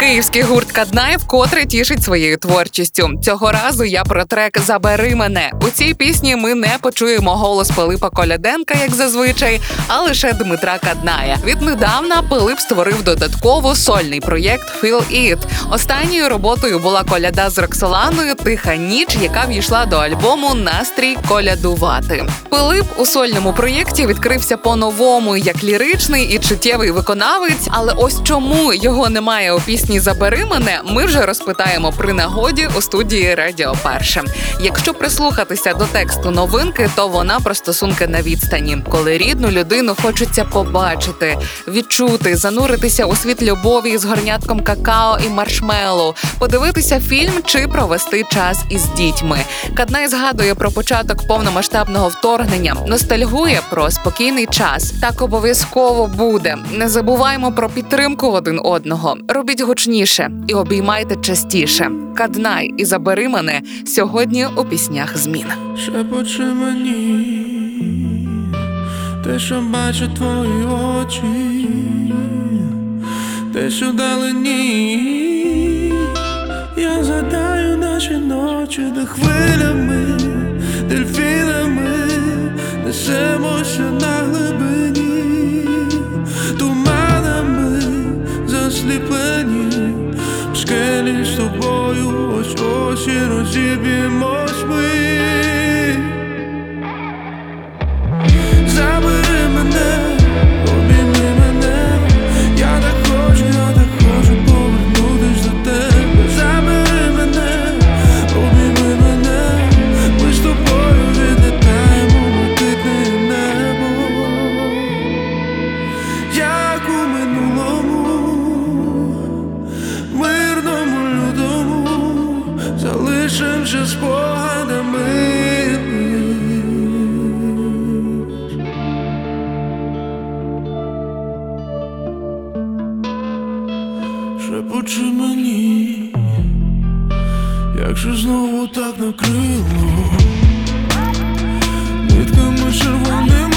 Київський гурт «Каднай» вкотре тішить своєю творчістю. Цього разу я про трек «Забери мене». У цій пісні ми не почуємо голос Пилипа Коляденка, як зазвичай, а лише Дмитра Кадная. Віднедавна Пилип створив додатково сольний проєкт «Phill it». Останньою роботою була коляда з Роксоланою «Тиха ніч», яка війшла до альбому «Настрій Колядувати». Пилип у сольному проєкті відкрився по-новому, як ліричний і чуттєвий виконавець, але ось чому його немає у пісні «Забери мене» ми вже розпитаємо при нагоді у студії «Радіо Перше». Якщо прислухатися до тексту новинки, то вона про стосунки на відстані. Коли рідну людину хочеться побачити, відчути, зануритися у світ любові з горнятком какао і маршмеллоу, подивитися фільм чи провести час із дітьми. Каднай згадує про початок повномасштабного вторгнення, ностальгує про спокійний час. Так обов'язково буде. Не забуваймо про підтримку один одного. Робіть гучніше і обіймайте частіше. Каднай і «Забери мене» сьогодні у піснях змін. Шепочи мені те, що бачу твої очі, те, що вдалині. Я згадаю наші ночі, де хвилями, дельфінами несемося на глибині, туманами засліплені. В скелі з тобою ось-ось і розіб'ємось ми. Забери мене, обійми мене. Я так хочу повернутись до тебе. Забери мене, обійми мене. Ми з тобою відлітаємо в блакитне небо, як у минулому мирному людому. Залишимся спогадами. Шепочи мені, як же знову так накрило нитками червоними.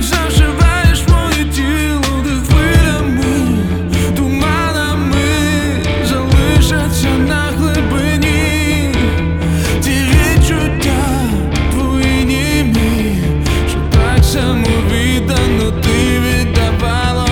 Заживаєш моє тіло, де хвилями, туманами залишаться на глибині. Ті відчуття твої німі, що так самовіддано ти віддавала.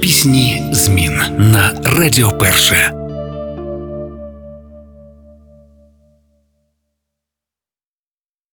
Пісні змін на Радіо Перше.